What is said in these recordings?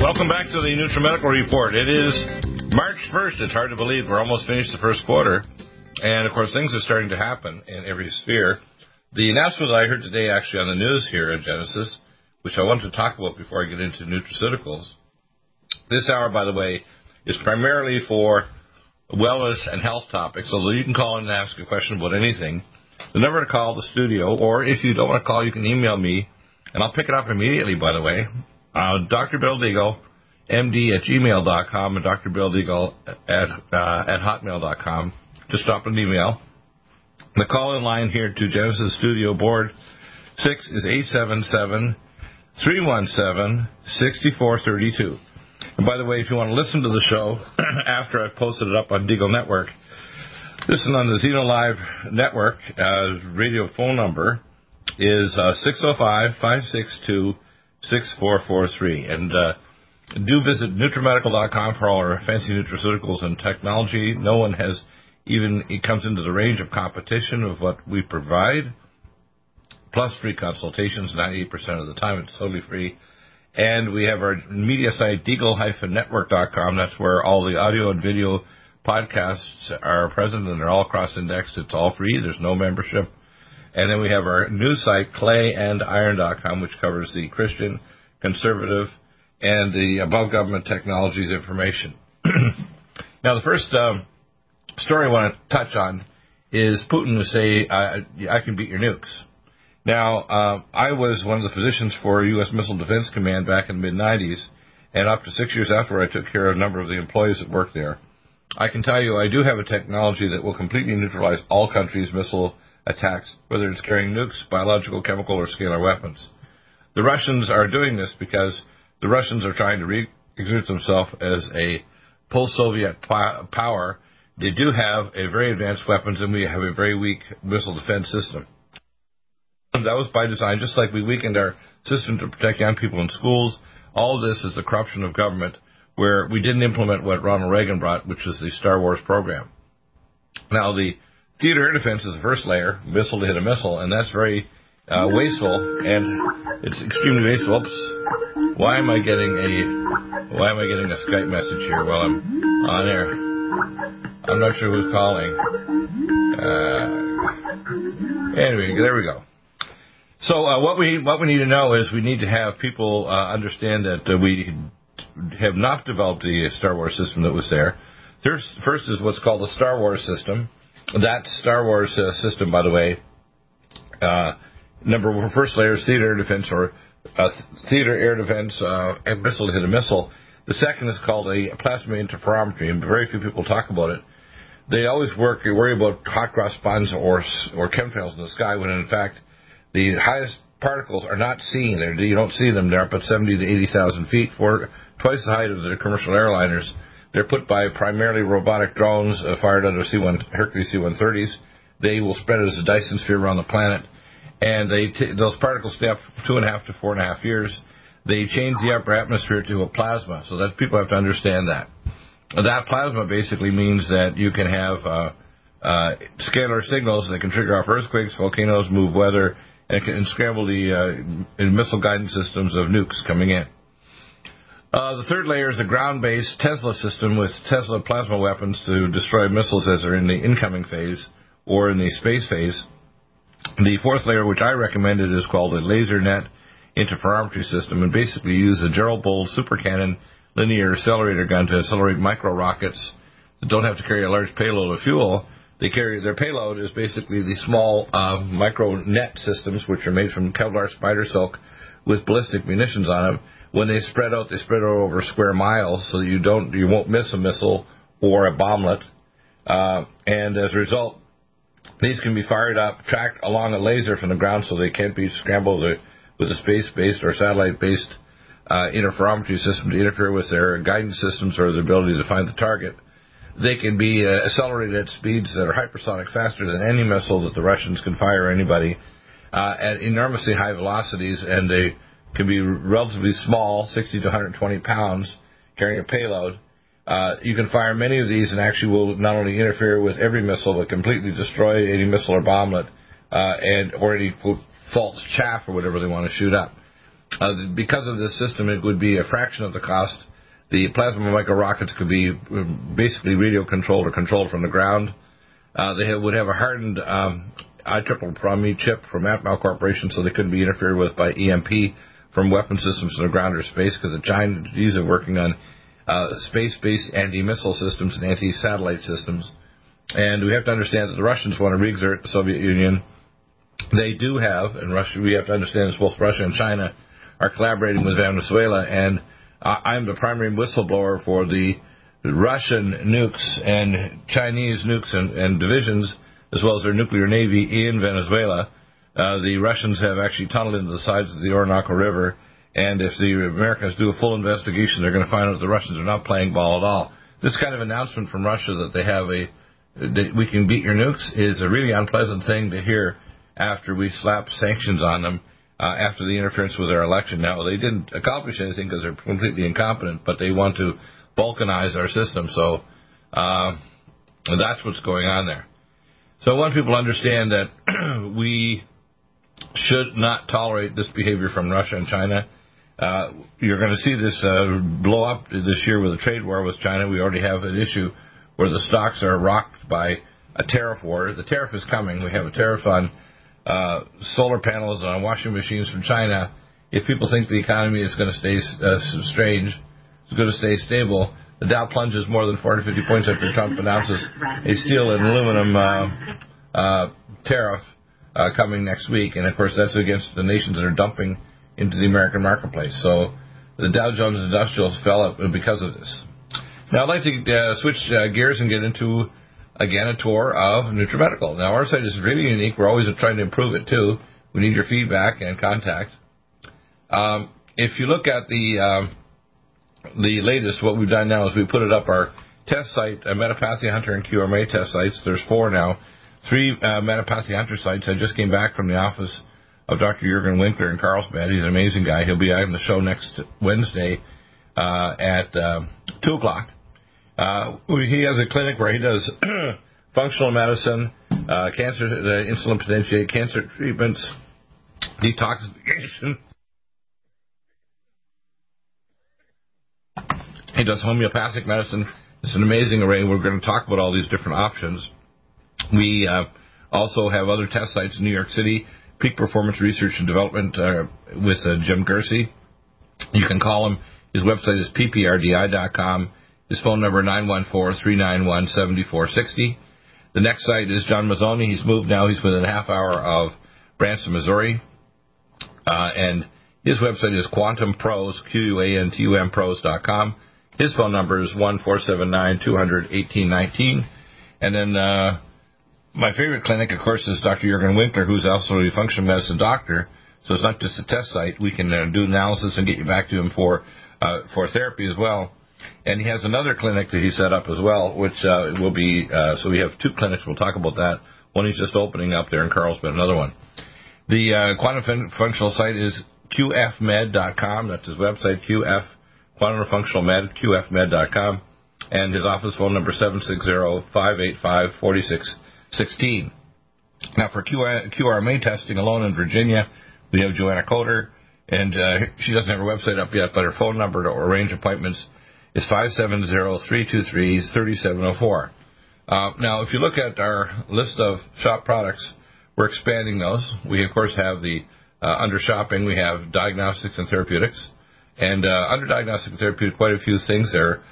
Welcome back to the NutriMedical Report. It is March 1st. It's hard to believe we're almost finished the first quarter. And, of course, things are starting to happen in every sphere. The announcement I heard today, actually, on the news here at Genesis, which I wanted to talk about before I get into nutraceuticals. This hour, by the way, is primarily for wellness and health topics, although you can call in and ask a question about anything. The number to call the studio, or if you don't want to call, you can email me, and I'll pick it up immediately, by the way, Dr. Bill Deagle, MD at gmail.com, and Dr. Bill Deagle at hotmail.com. Just drop an email. The call-in line here to Genesis Studio Board 6 is 877-317-6432. And by the way, if you want to listen to the show after I've posted it up on Deagle Network, listen on the Xeno Live Network. Radio phone number is 605-562-6443. And do visit NutriMedical.com for all our fancy nutraceuticals and technology. No one has... Even it comes into the range of competition of what we provide, plus free consultations 98% of the time. It's totally free. And we have our media site, Deagle-Network.com. That's where all the audio and video podcasts are present, and they're all cross-indexed. It's all free. There's no membership. And then we have our news site, ClayandIRON.com, which covers the Christian, conservative, and the above-government technologies information. Now, the first... story I want to touch on is Putin to say, I can beat your nukes. Now, I was one of the physicians for U.S. Missile Defense Command back in the mid-'90s, and up to 6 years after I took care of a number of the employees that worked there. I can tell you I do have a technology that will completely neutralize all countries' missile attacks, whether it's carrying nukes, biological, chemical, or scalar weapons. The Russians are doing this because the Russians are trying to re-exert themselves as a post-Soviet power. They do have a very advanced weapons, and we have a very weak missile defense system. And that was by design, just like we weakened our system to protect young people in schools. All this is the corruption of government, where we didn't implement what Ronald Reagan brought, which was the Star Wars program. Now, the theater air defense is the first layer, missile to hit a missile, and that's very wasteful, and it's extremely wasteful. Oops. Why am I getting a Skype message here while I'm on air? I'm not sure who's calling. Anyway, there we go. So what we need to know is we need to have people understand that we have not developed the Star Wars system that was there. First is what's called the Star Wars system. That Star Wars system, by the way, number one, first layer is theater air defense, or theater air defense and missile to hit a missile. The second is called a plasma interferometry, and very few people talk about it. They always worry about hot cross buns or chemtrails in the sky, when in fact the highest particles are not seen. You don't see them. They're up at 70 to 80,000 feet, twice the height of the commercial airliners. They're put by primarily robotic drones fired under Hercules C-130s. They will spread it as a Dyson sphere around the planet, And those particles stay up 2.5 to 4.5 years. They change the upper atmosphere to a plasma, so that people have to understand that. That plasma basically means that you can have scalar signals that can trigger off earthquakes, volcanoes, move weather, and it can scramble the missile guidance systems of nukes coming in. The third layer is the ground-based Tesla system with Tesla plasma weapons to destroy missiles as they're in the incoming phase or in the space phase. The fourth layer, which I recommended, is called a laser net interferometry system, and basically use a Gerald Bold super cannon linear accelerator gun to accelerate micro rockets that don't have to carry a large payload of fuel. They carry their payload is basically the small micro net systems, which are made from Kevlar spider silk with ballistic munitions on them. When they spread out over square miles, so you won't miss a missile or a bomblet. And as a result, these can be fired up, tracked along a laser from the ground, so they can't be scrambled with a space-based or satellite-based interferometry system to interfere with their guidance systems or the ability to find the target. They can be accelerated at speeds that are hypersonic faster than any missile that the Russians can fire anybody at enormously high velocities, and they can be relatively small, 60 to 120 pounds, carrying a payload. You can fire many of these and actually will not only interfere with every missile, but completely destroy any missile or bomblet or any false chaff or whatever they want to shoot up. Because of this system, it would be a fraction of the cost. The plasma micro rockets could be basically radio-controlled or controlled from the ground. They would have a hardened IEEE chip from Atmel Corporation, so they couldn't be interfered with by EMP from weapon systems in the ground or space, because the Chinese are working on space-based anti-missile systems and anti-satellite systems. And we have to understand that the Russians want to re-exert the Soviet Union. They do have, and Russia, we have to understand this, both Russia and China are collaborating with Venezuela, and I'm the primary whistleblower for the Russian nukes and Chinese nukes and divisions, as well as their nuclear navy in Venezuela. The Russians have actually tunneled into the sides of the Orinoco River, and if the Americans do a full investigation, they're going to find out the Russians are not playing ball at all. This kind of announcement from Russia that they have that we can beat your nukes is a really unpleasant thing to hear after we slap sanctions on them after the interference with our election. Now, they didn't accomplish anything because they're completely incompetent, but they want to balkanize our system, so that's what's going on there. So I want people to understand that we should not tolerate this behavior from Russia and China. You're going to see this blow up this year with a trade war with China. We already have an issue where the stocks are rocked by a tariff war. The tariff is coming. We have a tariff on solar panels and on washing machines from China. If people think the economy is going to stay stable, the Dow plunges more than 450 points after Trump announces a steel and aluminum tariff coming next week, and of course that's against the nations that are dumping into the American marketplace. So the Dow Jones Industrials fell up because of this. Now I'd like to switch gears and get into, again, a tour of NutriMedical. Now our site is really unique. We're always trying to improve it too. We need your feedback and contact. If you look at the latest, what we've done now is we put it up our test site, Metapathia Hunter and QMA test sites. There's 4 now. 3 Metapathia Hunter sites. I just came back from the office of Dr. Jürgen Winkler in Carlsbad. He's an amazing guy. He'll be on the show next Wednesday at 2 o'clock. He has a clinic where he does functional medicine, cancer, insulin potentiate, cancer treatments, detoxification. He does homeopathic medicine. It's an amazing array. We're going to talk about all these different options. We also have other test sites in New York City, Peak Performance Research and Development with Jim Gersey. You can call him. His website is pprdi.com. His phone number, 914-391-7460. The next site is John Mazzoni. He's moved now. He's within a half hour of Branson, Missouri. And his website is quantumpros, quantumpros.com. His phone number is 1-479-200-1819. And then my favorite clinic, of course, is Dr. Jürgen Winkler, who's also a functional medicine doctor. So it's not just a test site. We can do analysis and get you back to him for therapy as well. And he has another clinic that he set up as well, which will be, so we have 2 clinics. We'll talk about that. One is just opening up there in Carlsbad, another one. The Quantum Functional site is qfmed.com. That's his website, Quantum Functional Med, qfmed.com. And his office phone number, 760-585-4616. Now, for QRMA testing alone in Virginia, we have Joanna Coder, and she doesn't have her website up yet, but her phone number to arrange appointments is 570-323-3704. Now, if you look at our list of shop products, we're expanding those. We, of course, have the under shopping, we have diagnostics and therapeutics. And under diagnostics and therapeutics, quite a few things there.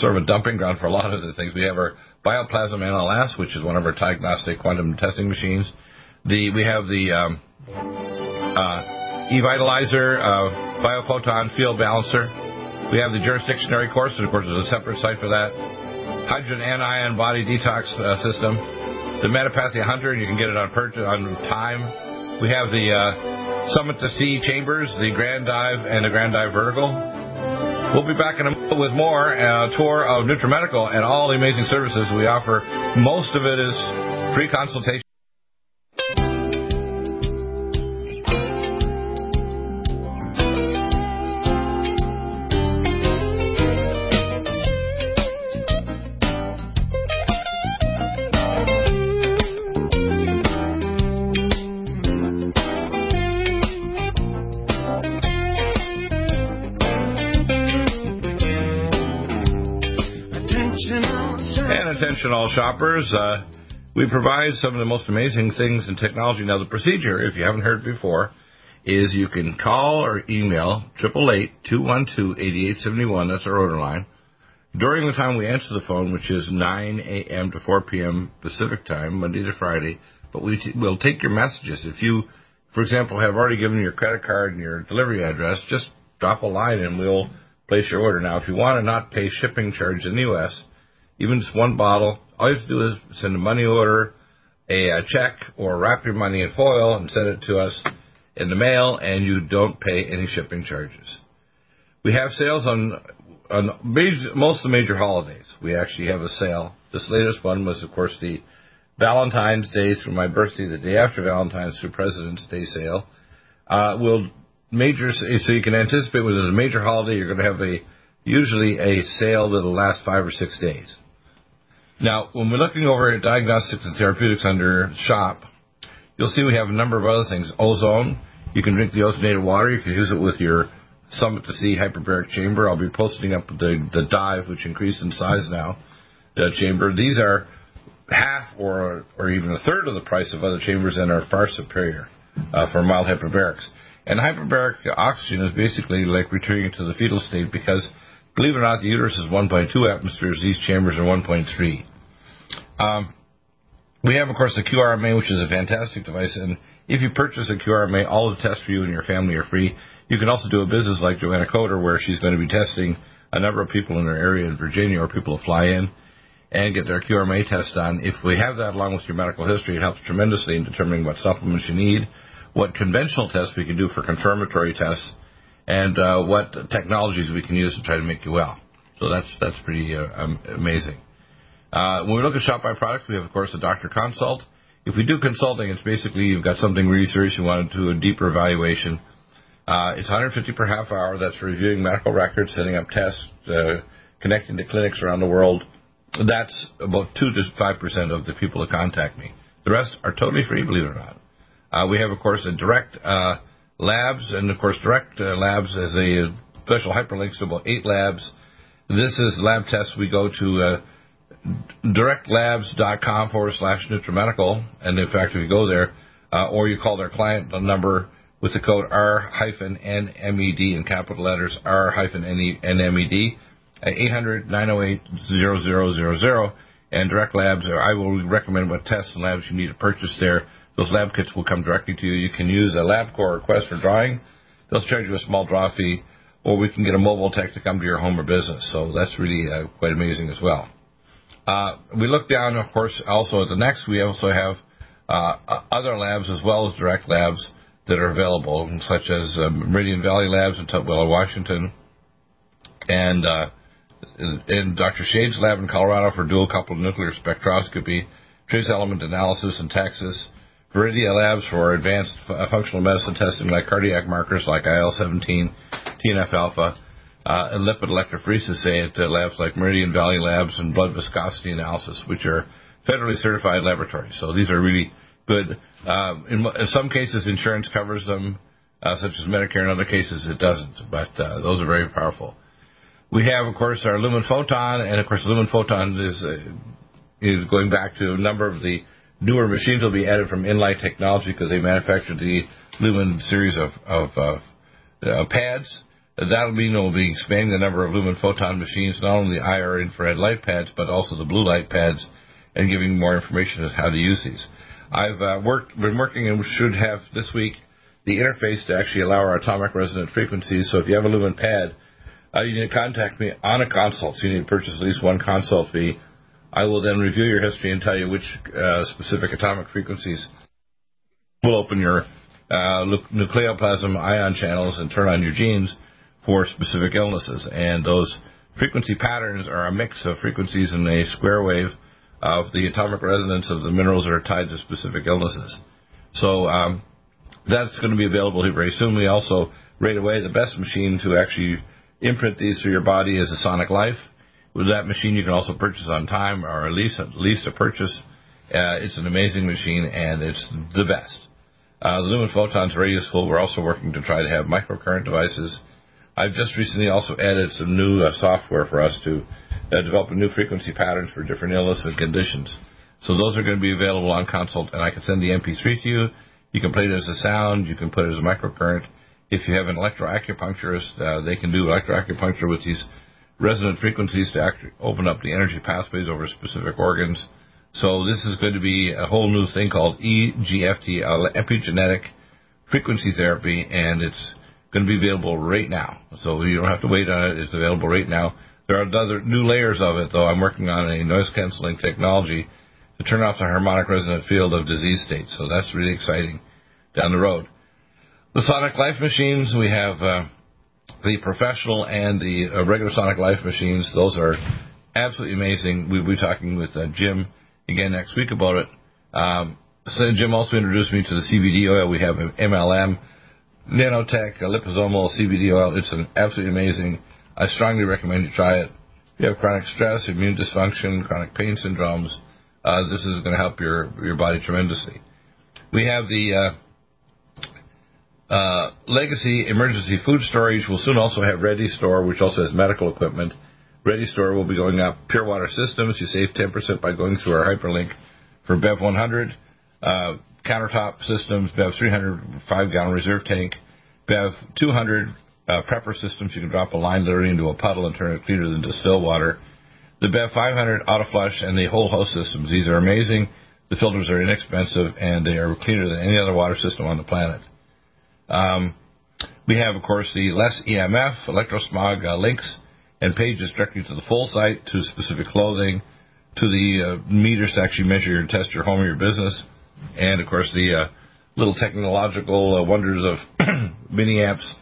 Sort of a dumping ground for a lot of the things. We have our Bioplasm NLS, which is one of our diagnostic quantum testing machines. We have the eVitalizer, Biophoton Field Balancer. We have the jurisdictionary course, and of course there's a separate site for that. Hydrogen Anion Body Detox System. The Metapathia Hunter, and you can get it on purchase on time. We have the Summit to Sea Chambers, the Grand Dive, and the Grand Dive Vertical. We'll be back in a moment with more tour of NutriMedical and all the amazing services we offer. Most of it is free consultation. All shoppers, we provide some of the most amazing things in technology. Now, the procedure, if you haven't heard before, is you can call or email 888-212-8871. That's our order line. During the time we answer the phone, which is 9 a.m. to 4 p.m. Pacific time, Monday to Friday, but we'll take your messages. If you, for example, have already given your credit card and your delivery address, just drop a line and we'll place your order. Now, if you want to not pay shipping charge in the U.S., even just one bottle, all you have to do is send a money order, a check, or wrap your money in foil and send it to us in the mail, and you don't pay any shipping charges. We have sales on most of the major holidays. We actually have a sale. This latest one was, of course, the Valentine's Day through my birthday, the day after Valentine's through President's Day sale. So you can anticipate when there's a major holiday, you're going to have usually a sale that will last 5 or 6 days. Now, when we're looking over at diagnostics and therapeutics under shop, you'll see we have a number of other things. Ozone, you can drink the ozonated water. You can use it with your Summit to Sea hyperbaric chamber. I'll be posting up the dive, which increased in size now, the chamber. These are half or even a third of the price of other chambers and are far superior for mild hyperbarics. And hyperbaric oxygen is basically like returning it to the fetal state because, believe it or not, the uterus is 1.2 atmospheres. These chambers are 1.3. We have, of course, the QRMA, which is a fantastic device. And if you purchase a QRMA, all the tests for you and your family are free. You can also do a business like Joanna Coder, where she's going to be testing a number of people in her area in Virginia, or people who fly in and get their QRMA test done. If we have that along with your medical history, it helps tremendously in determining what supplements you need, what conventional tests we can do for confirmatory tests, and what technologies we can use to try to make you well. So that's pretty amazing. When we look at shop by product, we have, of course, a doctor consult. If we do consulting, it's basically you've got something really serious, you want to do a deeper evaluation. It's $150 per half hour. That's reviewing medical records, setting up tests, connecting to clinics around the world. That's about 2 to 5% of the people that contact me. The rest are totally free, believe it or not. We have, of course, a Direct Labs, and, of course, Direct Labs is a special hyperlink to about 8 labs. This is lab tests. We go to directlabs.com/NutriMedical, and, in fact, if you go there, or you call their client number with the code R-NMED in capital letters, R-NMED, at 800-908-0000, and Direct Labs, I will recommend what tests and labs you need to purchase there. Those lab kits will come directly to you. You can use a LabCorp request for drawing. They'll charge you a small draw fee, or we can get a mobile tech to come to your home or business. So that's really quite amazing as well. We look down, of course, also at the next. We also have other labs as well as Direct Labs that are available, such as Meridian Valley Labs in Tutwiler, Washington, and in Dr. Shade's lab in Colorado for dual-coupled nuclear spectroscopy, trace element analysis in Texas, Meridian Labs for advanced functional medicine testing like cardiac markers like IL-17, TNF-alpha, and lipid electrophoresis at labs like Meridian Valley Labs and blood viscosity analysis, which are federally certified laboratories. So these are really good. In some cases, insurance covers them, such as Medicare. In other cases, it doesn't, but those are very powerful. We have, of course, our Lumen Photon, and, of course, Lumen Photon is going back to a number of the newer machines will be added from Inlight Technology because they manufactured the Lumen series of pads. That will mean we'll be expanding the number of Lumen Photon machines, not only the IR infrared light pads, but also the blue light pads, and giving more information as how to use these. I've been working and should have this week the interface to actually allow our atomic resonant frequencies. So if you have a Lumen pad, you need to contact me on a consult. So you need to purchase at least one consult fee. I will then review your history and tell you which specific atomic frequencies will open your nucleoplasm ion channels and turn on your genes for specific illnesses. And those frequency patterns are a mix of frequencies in a square wave of the atomic resonance of the minerals that are tied to specific illnesses. So that's going to be available here very soon. We also, right away, the best machine to actually imprint these through your body is a Sonic Life. With that machine, you can also purchase on time or at least a purchase. It's an amazing machine, and it's the best. The Lumen Photon is very useful. We're also working to try to have microcurrent devices. I've just recently also added some new software for us to develop new frequency patterns for different illnesses and conditions. So those are going to be available on consult, and I can send the MP3 to you. You can play it as a sound. You can put it as a microcurrent. If you have an electroacupuncturist, they can do electroacupuncture with these resonant frequencies to open up the energy pathways over specific organs. So this is going to be a whole new thing called EGFT, epigenetic frequency therapy, and it's going to be available right now. So you don't have to wait on it. It's available right now. There are other new layers of it, though. I'm working on a noise-canceling technology to turn off the harmonic resonant field of disease states. So that's really exciting down the road. The Sonic Life machines, we have the professional and the regular Sonic Life machines. Those are absolutely amazing. We'll be talking with Jim again next week about it. So Jim also introduced me to the CBD oil. We have MLM, Nanotech, liposomal CBD oil. It's an absolutely amazing. I strongly recommend you try it. If you have chronic stress, immune dysfunction, chronic pain syndromes, this is going to help your body tremendously. We have the legacy emergency food storage. We'll soon also have Ready Store, which also has medical equipment. Ready Store will be going up. Pure Water Systems, you save 10% by going through our hyperlink for BEV 100. Countertop Systems, BEV 300, 5-gallon reserve tank. BEV 200, Prepper Systems, you can drop a line literally into a puddle and turn it cleaner than distilled water. The BEV 500, Autoflush, and the whole host systems. These are amazing. The filters are inexpensive, and they are cleaner than any other water system on the planet. We have, of course, the Less EMF, Electrosmog links, and pages directly to the full site, to specific clothing, to the meters to actually measure and test your home or your business, and, of course, the little technological wonders of mini-amps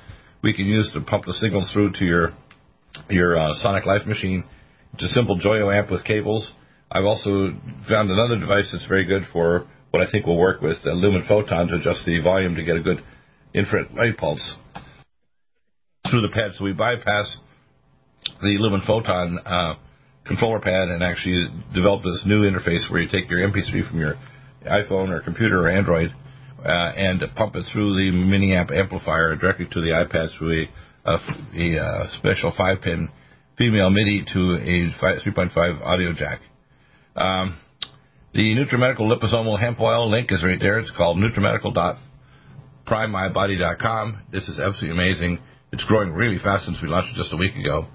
we can use to pump the signal through to your Sonic Life machine. It's a simple Joyo amp with cables. I've also found another device that's very good for what I think will work with Lumen Photon to adjust the volume to get a good infrared light pulse through the pad, so we bypass the Lumen Photon controller pad and actually develop this new interface where you take your MP3 from your iPhone or computer or Android and pump it through the mini amp amplifier directly to the iPad through a special 5-pin female MIDI to a 3.5 audio jack. The NutriMedical liposomal hemp oil link is right there. It's called NutriMedical.primemybody.com. This is absolutely amazing. It's growing really fast since we launched it just a week ago.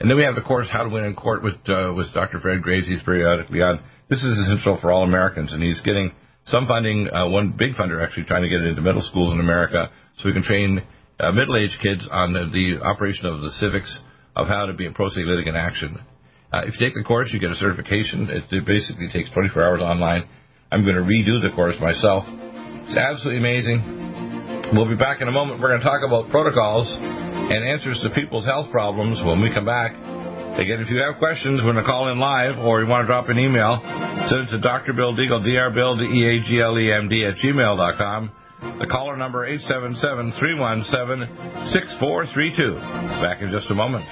And then we have the course How to Win in Court with Dr. Fred Graves. He's periodically on. This is essential for all Americans, and he's getting some funding, one big funder actually trying to get it into middle schools in America so we can train middle-aged kids on the operation of the civics of how to be a pro se litigant in action. If you take the course, you get a certification. It basically takes 24 hours online. I'm going to redo the course myself. It's absolutely amazing. We'll be back in a moment. We're going to talk about protocols and answers to people's health problems when we come back. Again, if you have questions, want to call in live or you want to drop an email, send it to Dr. Bill Deagle, drbill@gmail.com. The caller number 877-317-6432. Back in just a moment.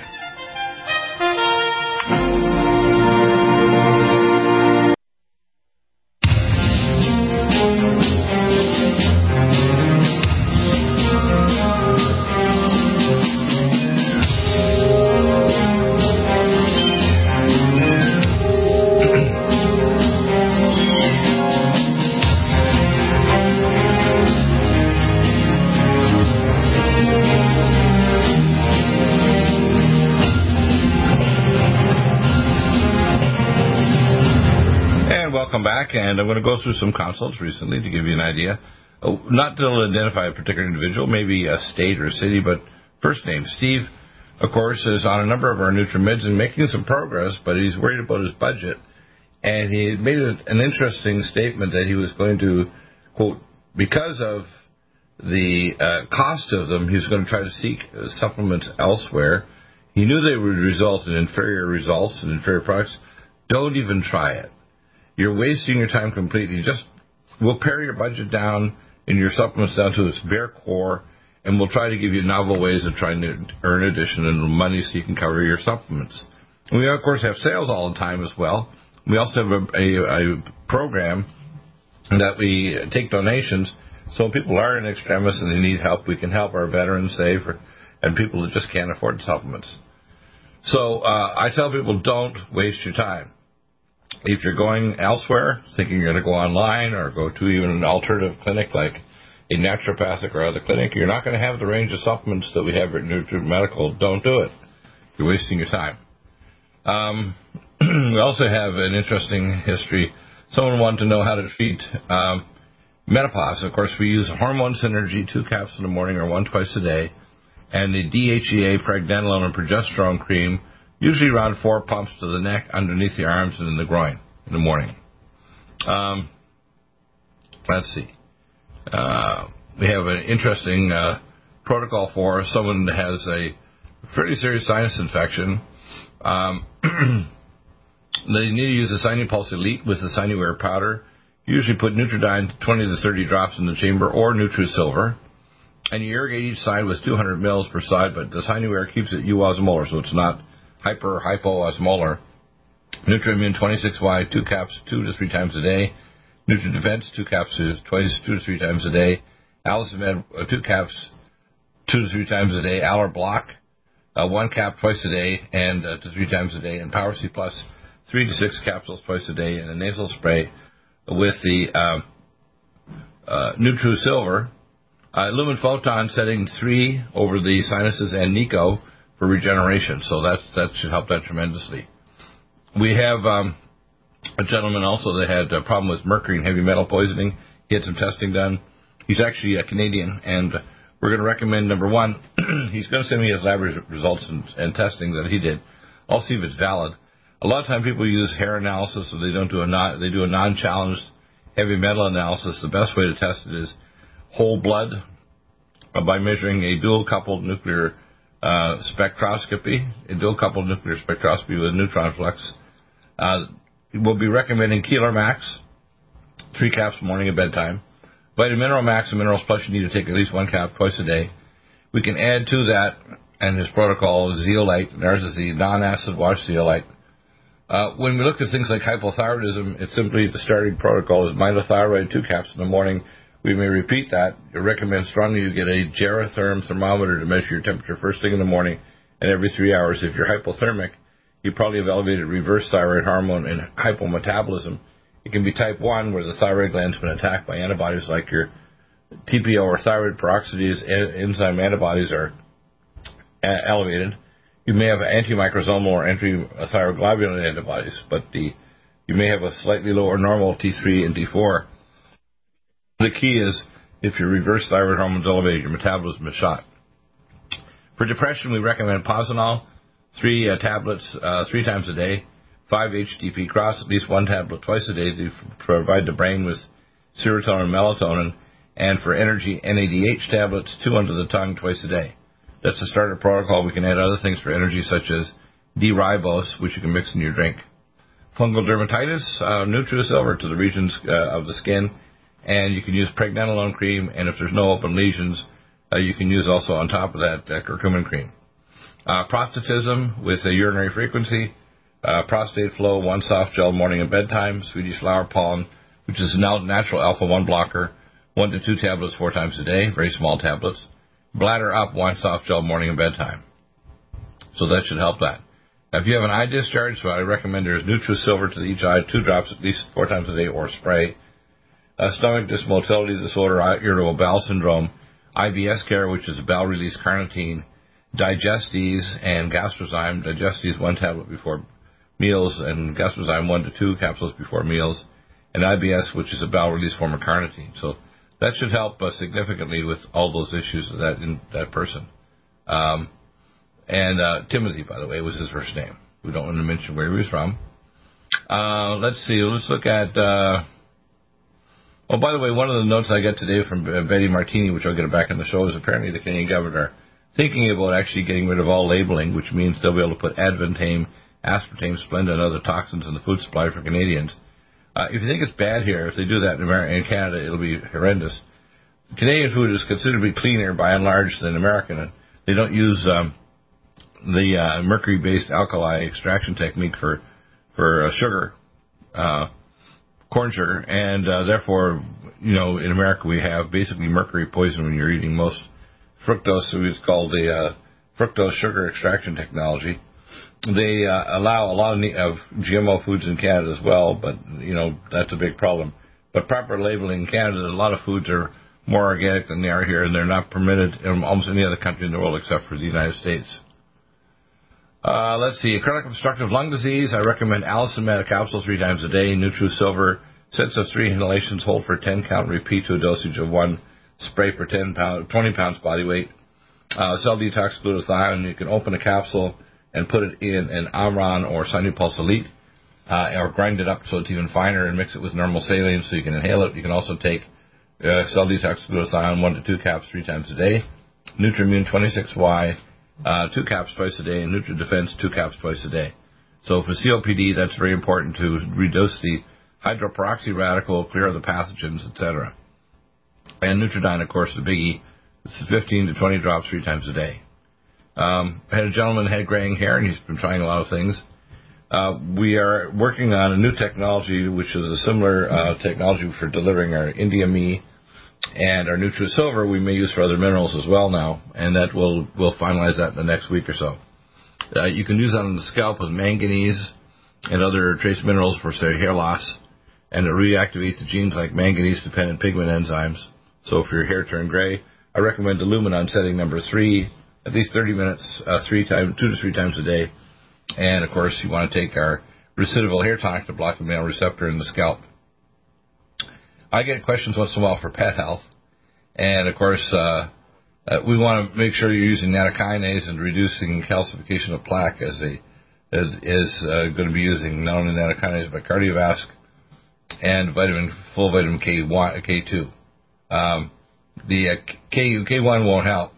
And I'm going to go through some consults recently to give you an idea. Not to identify a particular individual, maybe a state or a city, but first name. Steve, of course, is on a number of our NutriMeds and making some progress, but he's worried about his budget. And he made an interesting statement that he was going to, quote, because of the cost of them, he was going to try to seek supplements elsewhere. He knew they would result in inferior results and inferior products. Don't even try it. You're wasting your time completely. Just, we'll pare your budget down and your supplements down to its bare core, and we'll try to give you novel ways of trying to earn additional money so you can cover your supplements. We, of course, have sales all the time as well. We also have a program that we take donations. So when people are in extremis and they need help, we can help our veterans save and people that just can't afford supplements. So I tell people, don't waste your time. If you're going elsewhere, thinking you're going to go online or go to even an alternative clinic like a naturopathic or other clinic, you're not going to have the range of supplements that we have at NutriMedical. Don't do it. You're wasting your time. We also have an interesting history. Someone wanted to know how to treat menopause. Of course, we use Hormone Synergy, 2 caps in the morning or one twice a day, and the DHEA, pregnenolone, and progesterone cream, usually around 4 pumps to the neck, underneath the arms, and in the groin in the morning. Let's see. We have an interesting protocol for someone that has a fairly serious sinus infection. They need to use the SinuPulse Elite with the SinuWare powder. You usually put Nutridyne 20 to 30 drops in the chamber or NutriSilver. And you irrigate each side with 200 mils per side, but the SinuWare keeps it euosmolar, so it's not hyper, hypo, osmolar. NutriMune 26Y, 2 caps 2 to 3 times a day. Nutri-Defense, 2 caps twice 2 to 3 times a day. Allicin Med, 2 caps 2 to 3 times a day. Aller Block, 1 cap twice a day and 2 to 3 times a day. And Power C Plus, 3 to 6 capsules twice a day. And a nasal spray with the NutriSilver. Lumen Photon setting 3 over the sinuses and Nico for regeneration, so that should help that tremendously. We have a gentleman also that had a problem with mercury and heavy metal poisoning. He had some testing done. He's actually a Canadian, and we're going to recommend, number one, he's going to send me his lab results and testing that he did. I'll see if it's valid. A lot of times people use hair analysis, so they don't do a non-challenged heavy metal analysis. The best way to test it is whole blood by measuring a dual-coupled nuclear spectroscopy, a dual-coupled nuclear spectroscopy with neutron flux. We'll be recommending QRMA Max, 3 caps morning and bedtime. Vitamin Mineral Max and Minerals Plus, you need to take at least 1 cap twice a day. We can add to that, and his protocol, zeolite, and ours is the non-acid wash zeolite. When we look at things like hypothyroidism, it's simply the starting protocol is mitothyroid, 2 caps in the morning. We may repeat that. I recommend strongly you get a Gerotherm thermometer to measure your temperature first thing in the morning and every 3 hours. If you're hypothermic, you probably have elevated reverse thyroid hormone and hypometabolism. It can be type 1, where the thyroid gland's been attacked by antibodies like your TPO or thyroid peroxidase enzyme antibodies are elevated. You may have antimicrosomal or anti-thyroglobulin antibodies, but you may have a slightly lower normal T3 and T4. The key is, if your reverse thyroid hormone is elevated, your metabolism is shot. For depression, we recommend Poznol, 3 tablets 3 times a day, 5-HTP cross, at least 1 tablet twice a day to provide the brain with serotonin and melatonin. And for energy, NADH tablets, 2 under the tongue twice a day. That's the starter protocol. We can add other things for energy, such as D-ribose, which you can mix in your drink. Fungal dermatitis, NutriSilver to the regions of the skin. And you can use pregnenolone cream, and if there's no open lesions, you can use also on top of that curcumin cream. Prostatism with a urinary frequency, prostate flow, one soft gel morning and bedtime, Swedish flower pollen, which is a natural alpha-1 blocker, 1 to 2 tablets 4 times a day, very small tablets. Bladder up, one soft gel morning and bedtime. So that should help that. Now, if you have an eye discharge, so I recommend there's NutriSilver to each eye, 2 drops at least 4 times a day or spray. Stomach dysmotility disorder, irritable bowel syndrome, IBS care, which is bowel release carnitine, Digesties and Gastrozyme. Digesties 1 tablet before meals, and Gastrozyme 1 to 2 capsules before meals, and IBS, which is a bowel release form of carnitine. So that should help significantly with all those issues of that person. Timothy, by the way, was his first name. We don't want to mention where he was from. Let's see. Let's look at... by the way, one of the notes I got today from Betty Martini, which I'll get back on the show, is apparently the Canadian governor thinking about actually getting rid of all labeling, which means they'll be able to put Adventame, Aspartame, Splenda, and other toxins in the food supply for Canadians. If you think it's bad here, if they do that in America and Canada, it'll be horrendous. Canadian food is considerably cleaner by and large than American. They don't use the mercury-based alkali extraction technique for sugar, corn sugar, and therefore, you know, in America we have basically mercury poison when you're eating most fructose, so it's called the fructose sugar extraction technology. They allow a lot of GMO foods in Canada as well, but, you know, that's a big problem. But proper labeling in Canada, a lot of foods are more organic than they are here, and they're not permitted in almost any other country in the world except for the United States. Let's see, chronic obstructive lung disease, I recommend Allicin Med capsules 3 times a day, NutriSilver, sets of 3 inhalations, hold for 10 count, repeat to a dosage of 1 spray per 20 pounds body weight. Cell detox glutathione, you can open a capsule and put it in an Amron or Sinupulse Elite, or grind it up so it's even finer and mix it with normal saline so you can inhale it. You can also take cell detox glutathione 1 to 2 caps 3 times a day, Nutrimune 26Y, 2 caps twice a day, and Nutri-Defense 2 caps twice a day. So for COPD, that's very important to reduce the hydroperoxy radical, clear the pathogens, etc. And Nutridyne, of course, the biggie. This is 15 to 20 drops 3 times a day. I had a gentleman had graying hair, and he's been trying a lot of things. We are working on a new technology, which is a similar technology for delivering our IndiaMe and our NutriSilver we may use for other minerals as well now, and that we'll finalize that in the next week or so. You can use that on the scalp with manganese and other trace minerals for, say, hair loss, and it reactivates the genes like manganese-dependent pigment enzymes. So if your hair turned gray, I recommend the Lumen on setting number 3, at least 30 minutes, 2 to 3 times a day. And, of course, you want to take our Recidival hair tonic to block the male receptor in the scalp. I get questions once in a while for pet health, and of course we want to make sure you're using natokinase and reducing calcification of plaque as going to be using not only natokinase but Cardiovasc and full vitamin K1, K2. The K1 won't help.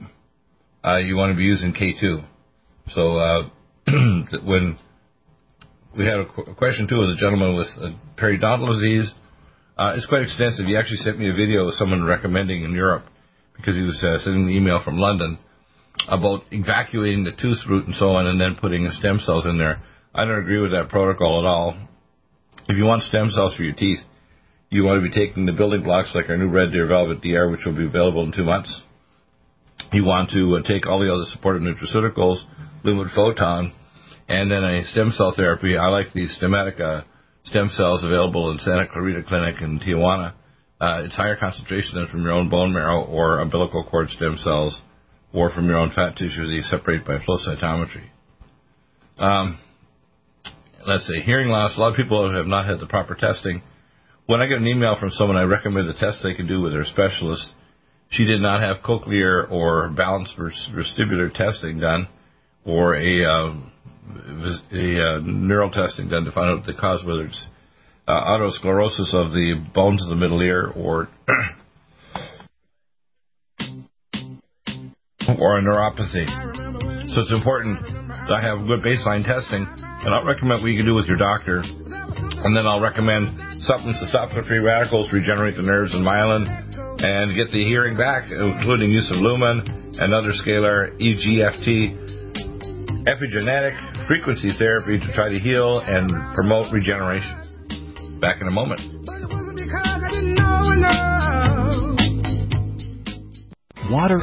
You want to be using K2. So when we had a question too of the gentleman with periodontal disease. It's quite extensive. He actually sent me a video of someone recommending in Europe, because he was sending an email from London about evacuating the tooth root and so on, and then putting stem cells in there. I don't agree with that protocol at all. If you want stem cells for your teeth, you want to be taking the building blocks like our new Red Deer Velvet DR, which will be available in 2 months. You want to take all the other supportive nutraceuticals, Lumen Photon, and then a stem cell therapy. I like the Stematica stem cells available in Santa Clarita Clinic in Tijuana. It's higher concentration than from your own bone marrow or umbilical cord stem cells or from your own fat tissue that you separate by flow cytometry. Let's see, hearing loss. A lot of people have not had the proper testing. When I get an email from someone, I recommend the test they can do with their specialist. She did not have cochlear or balanced vestibular testing done or a neural testing done to find out the cause, whether it's autosclerosis of the bones of the middle ear or a neuropathy. So it's important that I have good baseline testing, and I'll recommend what you can do with your doctor. And then I'll recommend supplements to stop the free radicals, regenerate the nerves and myelin, and get the hearing back, including use of Lumen, another scalar, EGFT, epigenetic frequency therapy to try to heal and promote regeneration. Back in a moment. Water.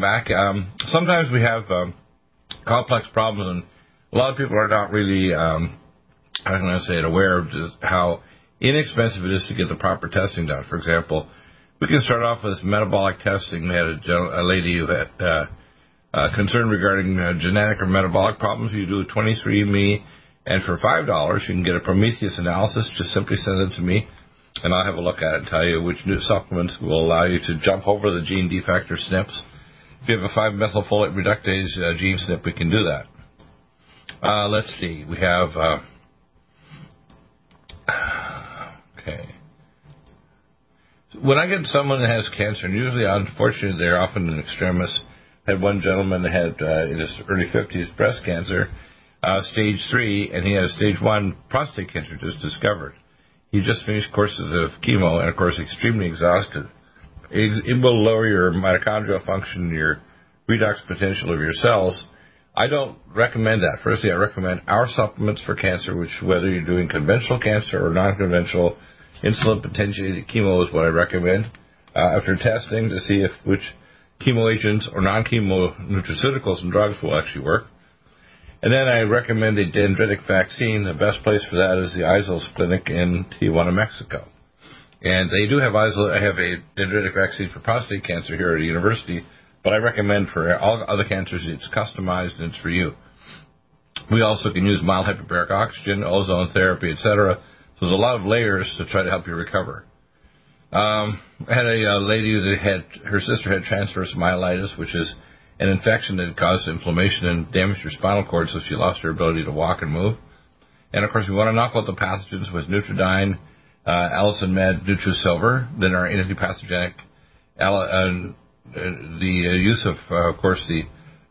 Back. Sometimes we have complex problems, and a lot of people are not really, how can I say it, aware of just how inexpensive it is to get the proper testing done. For example, we can start off with metabolic testing. We had a lady who had concern regarding genetic or metabolic problems. You do a 23andMe, and for $5, you can get a Prometheus analysis. Just simply send it to me, and I'll have a look at it and tell you which new supplements will allow you to jump over the gene defect or SNPs. If you have a 5-methylfolate reductase gene SNP, we can do that. Let's see. We have, okay. When I get someone that has cancer, and usually, unfortunately, they're often an extremist. I had one gentleman that had, in his early 50s, breast cancer, stage 3, and he had a stage 1 prostate cancer just discovered. He just finished courses of chemo and, of course, extremely exhausted. It will lower your mitochondrial function, your redox potential of your cells. I don't recommend that. Firstly, I recommend our supplements for cancer, which whether you're doing conventional cancer or non-conventional, insulin-potentiated chemo is what I recommend. After testing to see if which chemo agents or non-chemo nutraceuticals and drugs will actually work. And then I recommend a dendritic vaccine. The best place for that is the Izos Clinic in Tijuana, Mexico. And they do have a dendritic vaccine for prostate cancer here at the university, but I recommend for all other cancers it's customized and it's for you. We also can use mild hyperbaric oxygen, ozone therapy, etc. So there's a lot of layers to try to help you recover. I had a lady that had, her sister had transverse myelitis, which is an infection that causes inflammation and damaged her spinal cord, so she lost her ability to walk and move. And, of course, we want to knock out the pathogens with Nutridyne, Allicin Med, NutriSilver, then our antipathogenic, use of course, the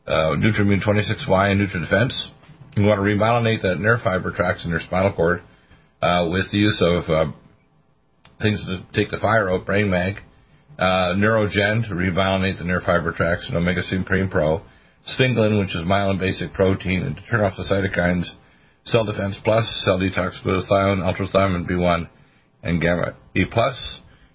NutriMune 26Y and Nutri-Defense. You want to remyelinate that nerve fiber tracts in your spinal cord with the use of things that take the fire out, Brain Mag, Neurogen to remyelinate the nerve fiber tracts, and Omega-Supreme Pro, Sphingolin, which is myelin basic protein, and to turn off the cytokines, Cell Defense Plus, Cell Detox, Glutathione, Ultrathiamine B1, and Gamma E+,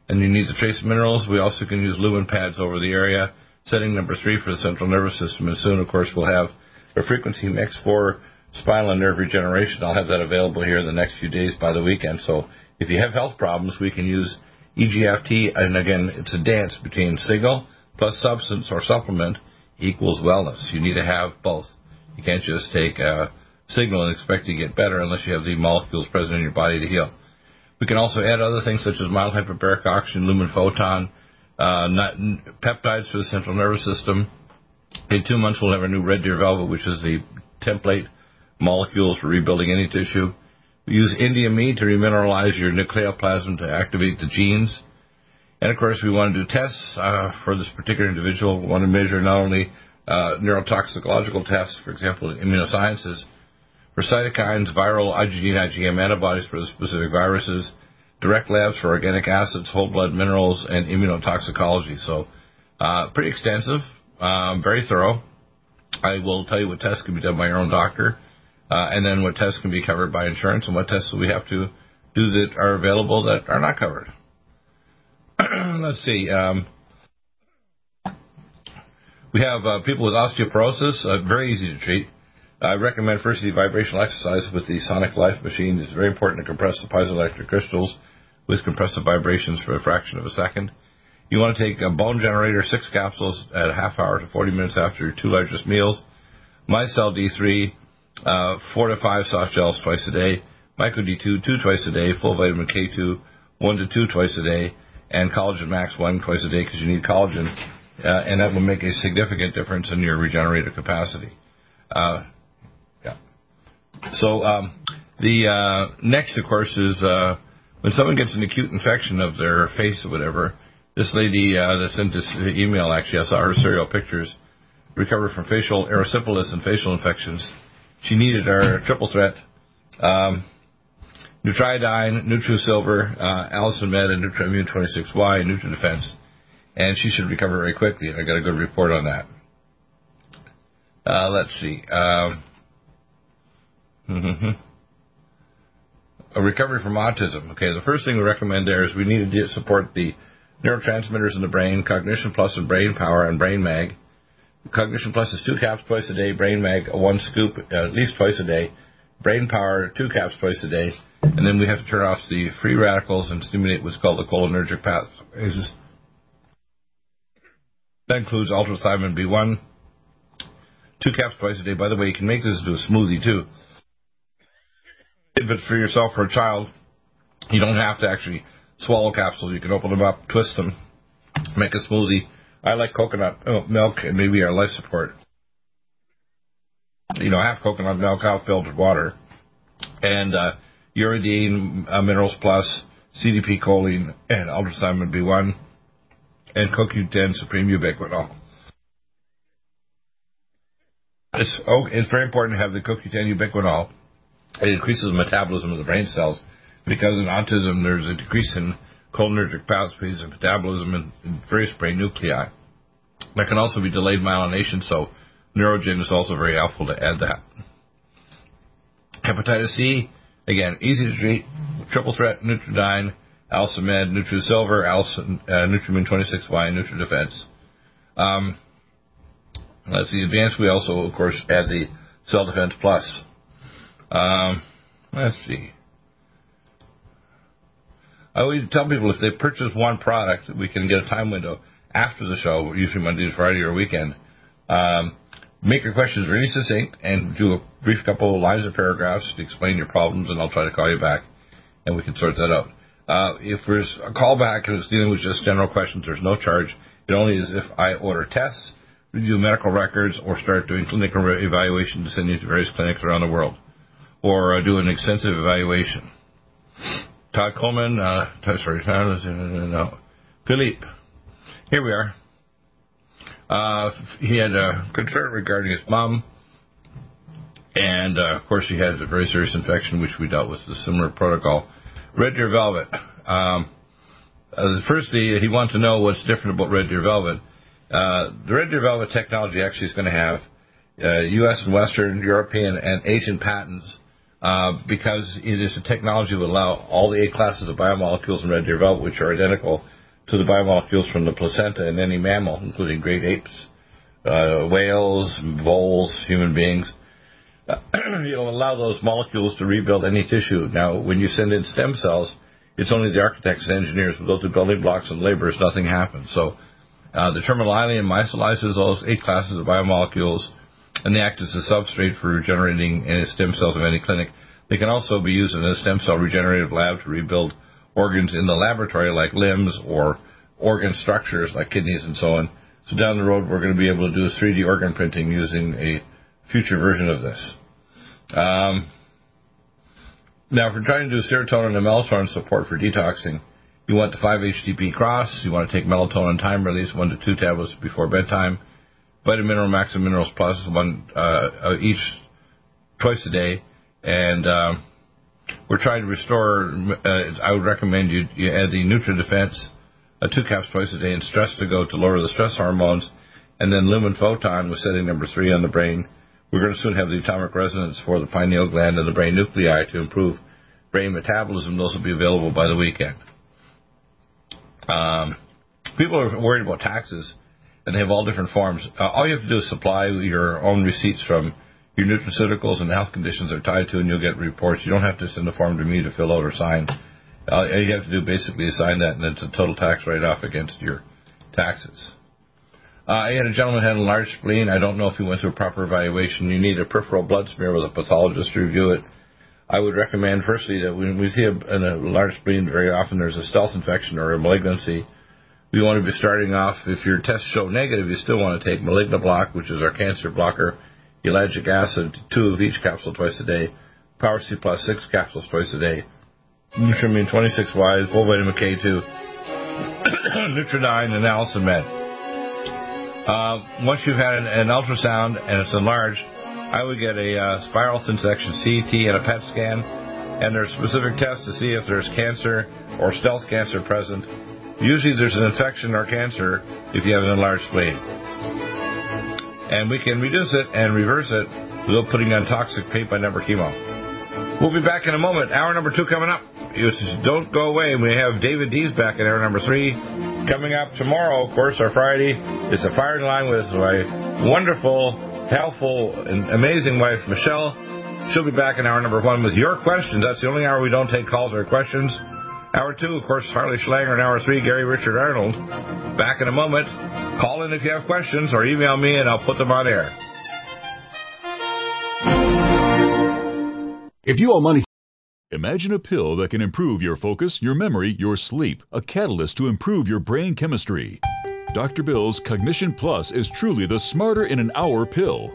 and you need the trace minerals. We also can use lumen pads over the area, setting number 3 for the central nervous system, and soon, of course, we'll have a frequency mix for spinal and nerve regeneration. I'll have that available here in the next few days by the weekend, so if you have health problems, we can use EGFT, and again, it's a dance between signal plus substance or supplement equals wellness. You need to have both. You can't just take a signal and expect to get better unless you have the molecules present in your body to heal. We can also add other things such as mild hyperbaric oxygen, lumen photon, peptides for the central nervous system. In 2 months, we'll have a new Red Deer Velvet, which is the template molecules for rebuilding any tissue. We use NDME to remineralize your nucleoplasm to activate the genes. And, of course, we want to do tests for this particular individual. We want to measure not only neurotoxicological tests, for example, in immunosciences, for cytokines, viral IgG and IgM antibodies for the specific viruses, direct labs for organic acids, whole blood minerals, and immunotoxicology. So pretty extensive, very thorough. I will tell you what tests can be done by your own doctor, and then what tests can be covered by insurance, and what tests we have to do that are available that are not covered. Let's see. We have people with osteoporosis, very easy to treat. I recommend firstly vibrational exercise with the Sonic Life machine. It's very important to compress the piezoelectric crystals with compressive vibrations for a fraction of a second. You want to take a Bone Generator, 6 capsules at a half hour to 40 minutes after your two largest meals. MyCell D3, 4 to 5 soft gels twice a day. Micro D2, 2 twice a day. Full vitamin K2, 1 to 2 twice a day. And Collagen Max, 1 twice a day because you need collagen. And that will make a significant difference in your regenerative capacity. So the next, of course, is when someone gets an acute infection of their face or whatever, this lady that sent this email, actually, I saw her serial pictures, recovered from facial erysipelas and facial infections. She needed our triple threat, Nutridyne, NutriSilver, Allicin Med, and NutriImmune 26Y, and Nutri-Defense. And she should recover very quickly, and I got a good report on that. Let's see. A recovery from autism. Okay, the first thing we recommend there is we need to support the neurotransmitters in the brain, Cognition Plus and Brain Power and Brain Mag. Cognition Plus is 2 caps twice a day, Brain Mag 1 scoop at least twice a day, Brain Power 2 caps twice a day, and then we have to turn off the free radicals and stimulate what's called the cholinergic pathways. That includes ultrathiamine B1, 2 caps twice a day. By the way, you can make this into a smoothie too. If it's for yourself or a child, you don't have to actually swallow capsules. You can open them up, twist them, make a smoothie. I like coconut milk and maybe our life support. You know, half coconut milk, half filtered water. And uridine, Minerals Plus, CDP choline, and ultrathiamine B1, and CoQ10 Supreme Ubiquinol. It's very important to have the CoQ10 Ubiquinol. It increases the metabolism of the brain cells because in autism there's a decrease in cholinergic pathways and metabolism in various brain nuclei. There can also be delayed myelination, so Neurogen is also very helpful to add that. Hepatitis C, again, easy to treat. Triple threat, Nutridyne, Allicin Med, NutriSilver, NutriImmune 26Y, and Nutri-Defense. Let's see, advanced, we also, of course, add the Cell Defense Plus. Let's see. I always tell people if they purchase one product, we can get a time window after the show, usually Monday, Friday, or weekend. Make your questions really succinct and do a brief couple of lines of paragraphs to explain your problems, and I'll try to call you back, and we can sort that out. If there's a callback and it's dealing with just general questions, there's no charge. It only is if I order tests, review medical records, or start doing clinical evaluation to send you to various clinics around the world, or do an extensive evaluation. Todd Coleman, Philippe. Here we are. He had a concern regarding his mom, and of course he had a very serious infection, which we dealt with a similar protocol. Red Deer Velvet. Firstly, he wants to know what's different about Red Deer Velvet. The Red Deer Velvet technology actually is going to have U.S. and Western, European, and Asian patents because it is a technology that will allow all the 8 classes of biomolecules in Red Deer Velvet, which are identical to the biomolecules from the placenta in any mammal, including great apes, whales, voles, human beings. It'll allow those molecules to rebuild any tissue. Now, when you send in stem cells, it's only the architects and engineers. Without the building blocks and laborers, nothing happens. So the termalium mycelizes those 8 classes of biomolecules, and they act as a substrate for regenerating any stem cells of any clinic. They can also be used in a stem cell regenerative lab to rebuild organs in the laboratory like limbs or organ structures like kidneys and so on. So down the road, we're going to be able to do 3D organ printing using a future version of this. Now, if we're trying to do serotonin and melatonin support for detoxing, you want the 5-HTP cross. You want to take melatonin time release, 1 to 2 tablets before bedtime. Vitamin Mineral Max and Minerals Plus, each twice a day. And we're trying to restore, I would recommend you add the Nutri-Defense, 2 caps twice a day, and stress to go to lower the stress hormones. And then Lumen Photon was setting number 3 on the brain. We're going to soon have the atomic resonance for the pineal gland and the brain nuclei to improve brain metabolism. Those will be available by the weekend. People are worried about taxes, and they have all different forms. All you have to do is supply your own receipts from your nutraceuticals and health conditions are tied to, and you'll get reports. You don't have to send a form to me to fill out or sign. All you have to do basically is sign that, and it's a total tax write-off against your taxes. I had a gentleman who had a large spleen. I don't know if he went through a proper evaluation. You need a peripheral blood smear with a pathologist to review it. I would recommend, firstly, that when we see a large spleen, very often there's a stealth infection or a malignancy. We want to be starting off, if your tests show negative, you still want to take malignablock, which is our cancer blocker, ellagic acid, 2 of each capsule twice a day, Power C Plus 6 capsules twice a day, Nutrimune 26Ys, full vitamin K2, Nutridyne, and Allicin Med. Once you've had an ultrasound and it's enlarged, I would get a spiral thin section CT and a PET scan, and there's specific tests to see if there's cancer or stealth cancer present. Usually there's an infection or cancer if you have an enlarged spleen. And we can reduce it and reverse it without putting on toxic paint-by-number chemo. We'll be back in a moment. Hour number 2 coming up. Don't go away. We have David Dees back in hour number 3. Coming up tomorrow, of course, our Friday, is a Fire in Line with my wonderful, helpful, and amazing wife, Michelle. She'll be back in hour number 1 with your questions. That's the only hour we don't take calls or questions. Hour 2, of course, Harley Schlanger. And hour 3, Gary Richard Arnold. Back in a moment. Call in if you have questions or email me, and I'll put them on air. If you owe money. Imagine a pill that can improve your focus, your memory, your sleep, a catalyst to improve your brain chemistry. Dr. Bill's Cognition Plus is truly the smarter in an hour pill.